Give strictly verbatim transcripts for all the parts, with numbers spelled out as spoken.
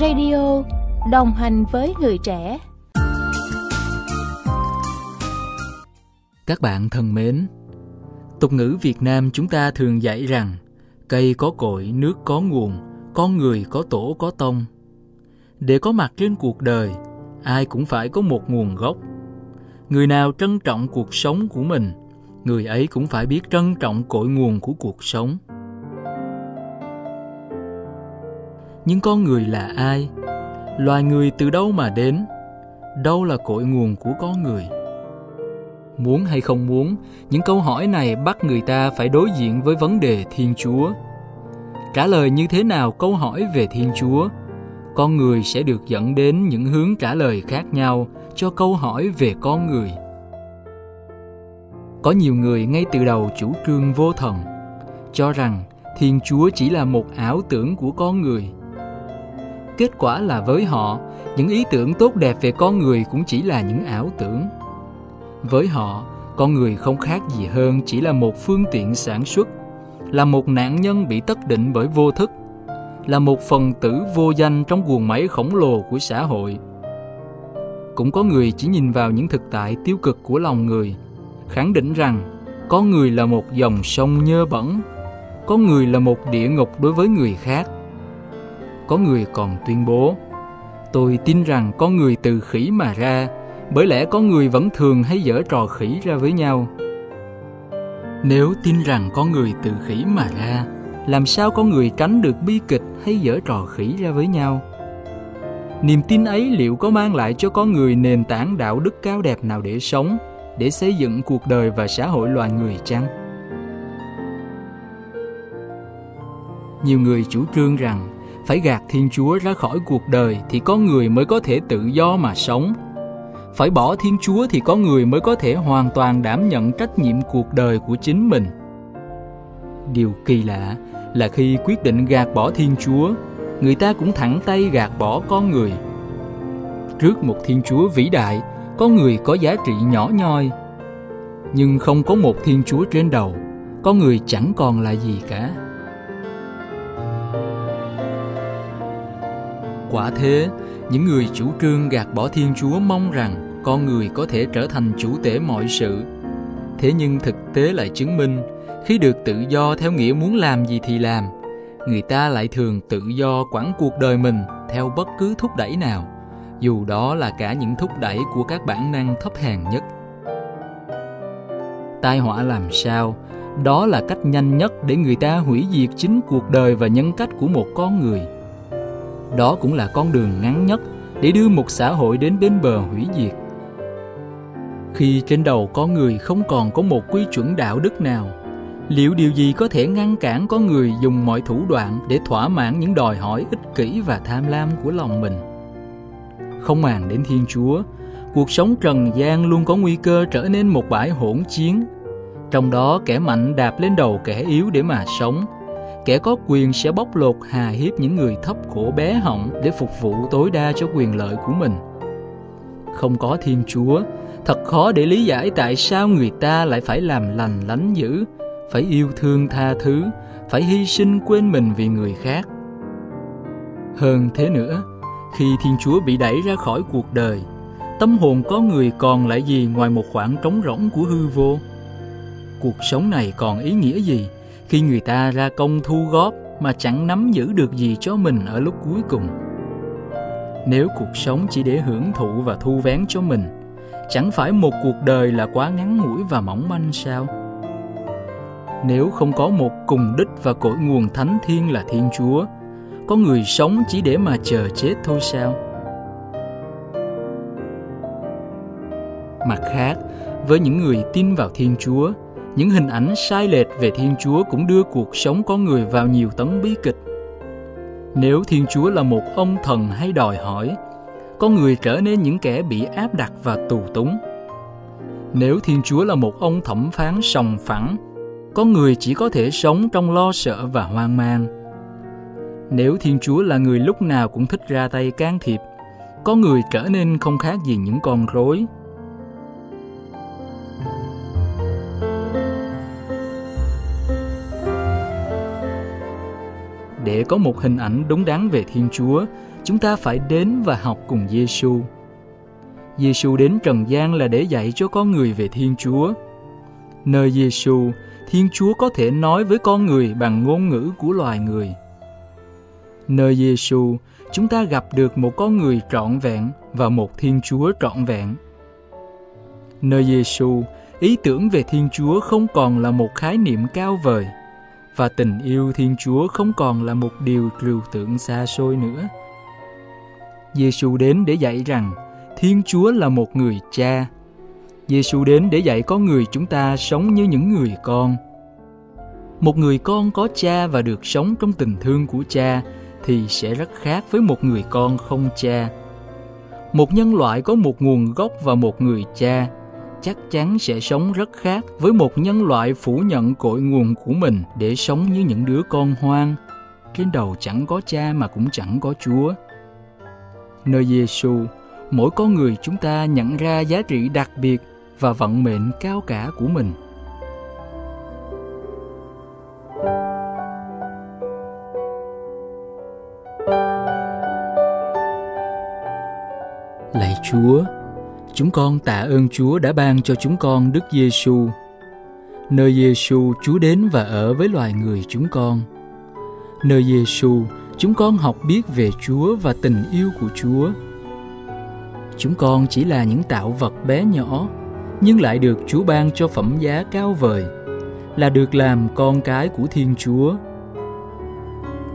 Radio đồng hành với người trẻ. Các bạn thân mến, tục ngữ Việt Nam chúng ta thường dạy rằng cây có cội, nước có nguồn, con người có tổ có tông. Để có mặt trên cuộc đời, ai cũng phải có một nguồn gốc. Người nào trân trọng cuộc sống của mình, người ấy cũng phải biết trân trọng cội nguồn của cuộc sống. Nhưng con người là ai? Loài người từ đâu mà đến? Đâu là cội nguồn của con người? Muốn hay không muốn, những câu hỏi này bắt người ta phải đối diện với vấn đề Thiên Chúa. Trả lời như thế nào câu hỏi về Thiên Chúa? Con người sẽ được dẫn đến những hướng trả lời khác nhau cho câu hỏi về con người. Có nhiều người ngay từ đầu chủ trương vô thần, cho rằng Thiên Chúa chỉ là một ảo tưởng của con người. Kết quả là với họ, những ý tưởng tốt đẹp về con người cũng chỉ là những ảo tưởng. Với họ, con người không khác gì hơn chỉ là một phương tiện sản xuất, là một nạn nhân bị tất định bởi vô thức, là một phần tử vô danh trong guồng máy khổng lồ của xã hội. Cũng có người chỉ nhìn vào những thực tại tiêu cực của lòng người, khẳng định rằng con người là một dòng sông nhơ bẩn, có người là một địa ngục đối với người khác. Có người còn tuyên bố, tôi tin rằng con người từ khỉ mà ra, bởi lẽ con người vẫn thường hay giở trò khỉ ra với nhau. Nếu tin rằng con người từ khỉ mà ra, làm sao con người tránh được bi kịch hay giở trò khỉ ra với nhau? Niềm tin ấy liệu có mang lại cho con người nền tảng đạo đức cao đẹp nào để sống, để xây dựng cuộc đời và xã hội loài người chăng? Nhiều người chủ trương rằng phải gạt Thiên Chúa ra khỏi cuộc đời thì con người mới có thể tự do mà sống. Phải bỏ Thiên Chúa thì con người mới có thể hoàn toàn đảm nhận trách nhiệm cuộc đời của chính mình. Điều kỳ lạ là khi quyết định gạt bỏ Thiên Chúa, người ta cũng thẳng tay gạt bỏ con người. Trước một Thiên Chúa vĩ đại, con người có giá trị nhỏ nhoi. Nhưng không có một Thiên Chúa trên đầu, con người chẳng còn là gì cả. Quả thế, những người chủ trương gạt bỏ Thiên Chúa mong rằng con người có thể trở thành chủ tể mọi sự. Thế nhưng thực tế lại chứng minh, khi được tự do theo nghĩa muốn làm gì thì làm, người ta lại thường tự do quản cuộc đời mình theo bất cứ thúc đẩy nào, dù đó là cả những thúc đẩy của các bản năng thấp hèn nhất. Tai họa làm sao? Đó là cách nhanh nhất để người ta hủy diệt chính cuộc đời và nhân cách của một con người. Đó cũng là con đường ngắn nhất để đưa một xã hội đến bên bờ hủy diệt. Khi trên đầu con người không còn có một quy chuẩn đạo đức nào, liệu điều gì có thể ngăn cản con người dùng mọi thủ đoạn để thỏa mãn những đòi hỏi ích kỷ và tham lam của lòng mình? Không màng đến Thiên Chúa, cuộc sống trần gian luôn có nguy cơ trở nên một bãi hỗn chiến, trong đó kẻ mạnh đạp lên đầu kẻ yếu để mà sống. Kẻ có quyền sẽ bóc lột hà hiếp những người thấp cổ bé họng để phục vụ tối đa cho quyền lợi của mình. Không có Thiên Chúa, thật khó để lý giải tại sao người ta lại phải làm lành lánh dữ, phải yêu thương tha thứ, phải hy sinh quên mình vì người khác. Hơn thế nữa, khi Thiên Chúa bị đẩy ra khỏi cuộc đời, tâm hồn có người còn lại gì ngoài một khoảng trống rỗng của hư vô? Cuộc sống này còn ý nghĩa gì khi người ta ra công thu góp, mà chẳng nắm giữ được gì cho mình ở lúc cuối cùng. Nếu cuộc sống chỉ để hưởng thụ và thu vén cho mình, chẳng phải một cuộc đời là quá ngắn ngủi và mỏng manh sao? Nếu không có một cùng đích và cội nguồn thánh thiên là Thiên Chúa, có người sống chỉ để mà chờ chết thôi sao? Mặt khác, với những người tin vào Thiên Chúa, những hình ảnh sai lệch về Thiên Chúa cũng đưa cuộc sống con người vào nhiều tấn bi kịch. Nếu Thiên Chúa là một ông thần hay đòi hỏi, con người trở nên những kẻ bị áp đặt và tù túng. Nếu Thiên Chúa là một ông thẩm phán sòng phẳng, con người chỉ có thể sống trong lo sợ và hoang mang. Nếu Thiên Chúa là người lúc nào cũng thích ra tay can thiệp, con người trở nên không khác gì những con rối. Để có một hình ảnh đúng đắn về Thiên Chúa, chúng ta phải đến và học cùng Giêsu. Giêsu đến trần gian là để dạy cho con người về Thiên Chúa. Nơi Giêsu, Thiên Chúa có thể nói với con người bằng ngôn ngữ của loài người. Nơi Giêsu, chúng ta gặp được một con người trọn vẹn và một Thiên Chúa trọn vẹn. Nơi Giêsu, ý tưởng về Thiên Chúa không còn là một khái niệm cao vời, và tình yêu Thiên Chúa không còn là một điều trừu tượng xa xôi nữa. Giêsu đến để dạy rằng Thiên Chúa là một người cha. Giêsu đến để dạy con người chúng ta sống như những người con. Một người con có cha và được sống trong tình thương của cha thì sẽ rất khác với một người con không cha. Một nhân loại có một nguồn gốc và một người cha chắc chắn sẽ sống rất khác với một nhân loại phủ nhận cội nguồn của mình để sống như những đứa con hoang, trên đầu chẳng có cha mà cũng chẳng có Chúa. Nơi Giêsu, mỗi con người chúng ta nhận ra giá trị đặc biệt và vận mệnh cao cả của mình. Lạy Chúa, chúng con tạ ơn Chúa đã ban cho chúng con Đức Giêsu. Nơi Giêsu, Chúa đến và ở với loài người chúng con. Nơi Giêsu, chúng con học biết về Chúa và tình yêu của Chúa. Chúng con chỉ là những tạo vật bé nhỏ, nhưng lại được Chúa ban cho phẩm giá cao vời, là được làm con cái của Thiên Chúa.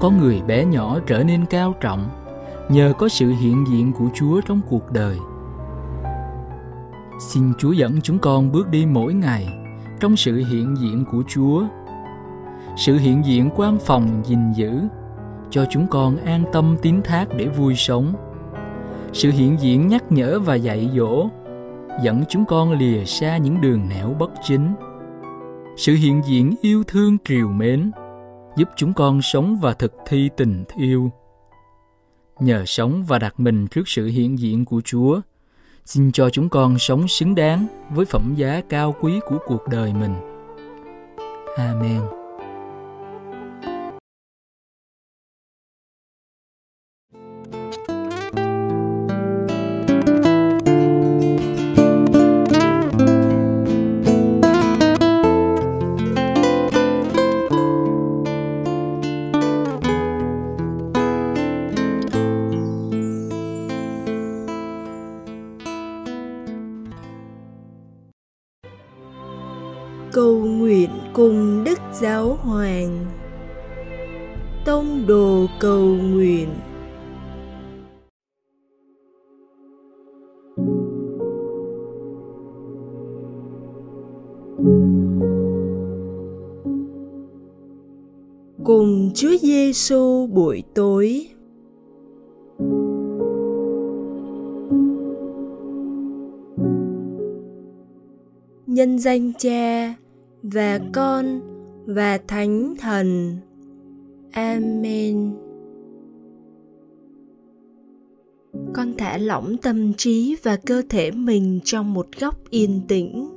Con người bé nhỏ trở nên cao trọng nhờ có sự hiện diện của Chúa trong cuộc đời. Xin Chúa dẫn chúng con bước đi mỗi ngày trong sự hiện diện của Chúa. Sự hiện diện của an phòng gìn giữ cho chúng con an tâm tín thác để vui sống. Sự hiện diện nhắc nhở và dạy dỗ dẫn chúng con lìa xa những đường nẻo bất chính. Sự hiện diện yêu thương trìu mến giúp chúng con sống và thực thi tình yêu. Nhờ sống và đặt mình trước sự hiện diện của Chúa, xin cho chúng con sống xứng đáng với phẩm giá cao quý của cuộc đời mình. Amen. Cầu nguyện cùng Đức Giáo Hoàng. Tông đồ cầu nguyện. Cùng Chúa Giêsu buổi tối. Nhân danh Cha và Con và Thánh Thần. Amen. Con thả lỏng tâm trí và cơ thể mình trong một góc yên tĩnh.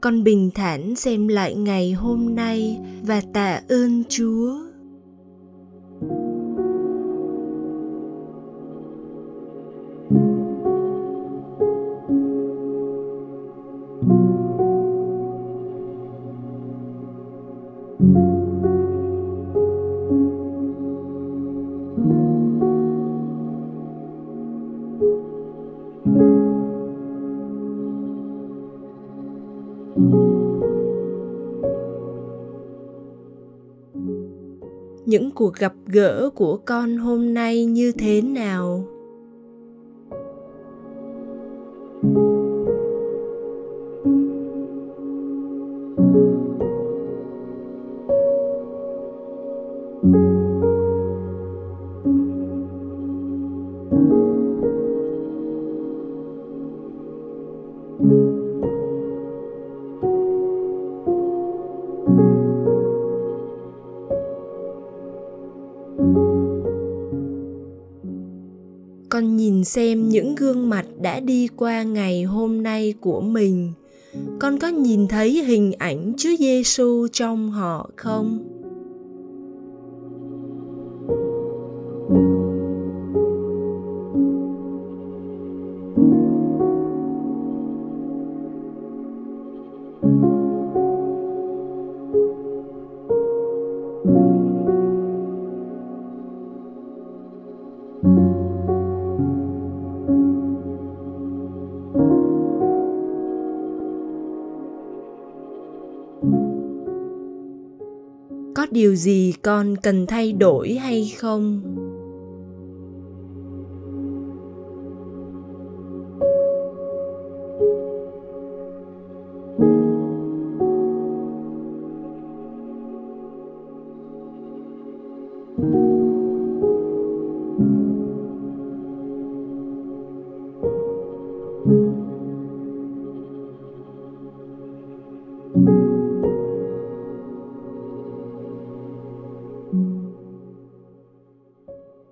Con bình thản xem lại ngày hôm nay và tạ ơn Chúa. những cuộc gặp gỡ của con hôm nay như thế nào? Con nhìn xem những gương mặt đã đi qua ngày hôm nay của mình. Con có nhìn thấy hình ảnh Chúa Giêsu trong họ không? Có điều gì con cần thay đổi hay không?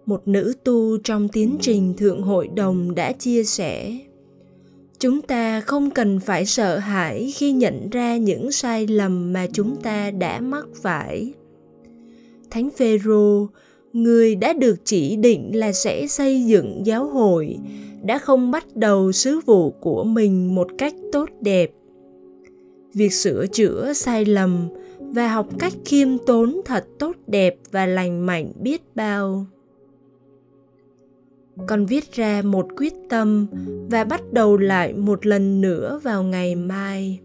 Một nữ tu trong tiến trình Thượng Hội Đồng đã chia sẻ: chúng ta không cần phải sợ hãi khi nhận ra những sai lầm mà chúng ta đã mắc phải. Thánh Phêrô, người đã được chỉ định là sẽ xây dựng giáo hội, đã không bắt đầu sứ vụ của mình một cách tốt đẹp. Việc sửa chữa sai lầm và học cách khiêm tốn thật tốt đẹp và lành mạnh biết bao. Con viết ra một quyết tâm và bắt đầu lại một lần nữa vào ngày mai.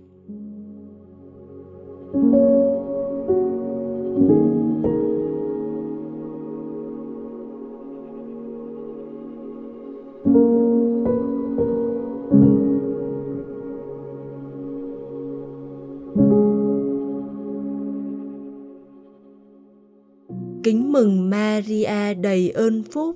Kính mừng Maria đầy ơn phúc,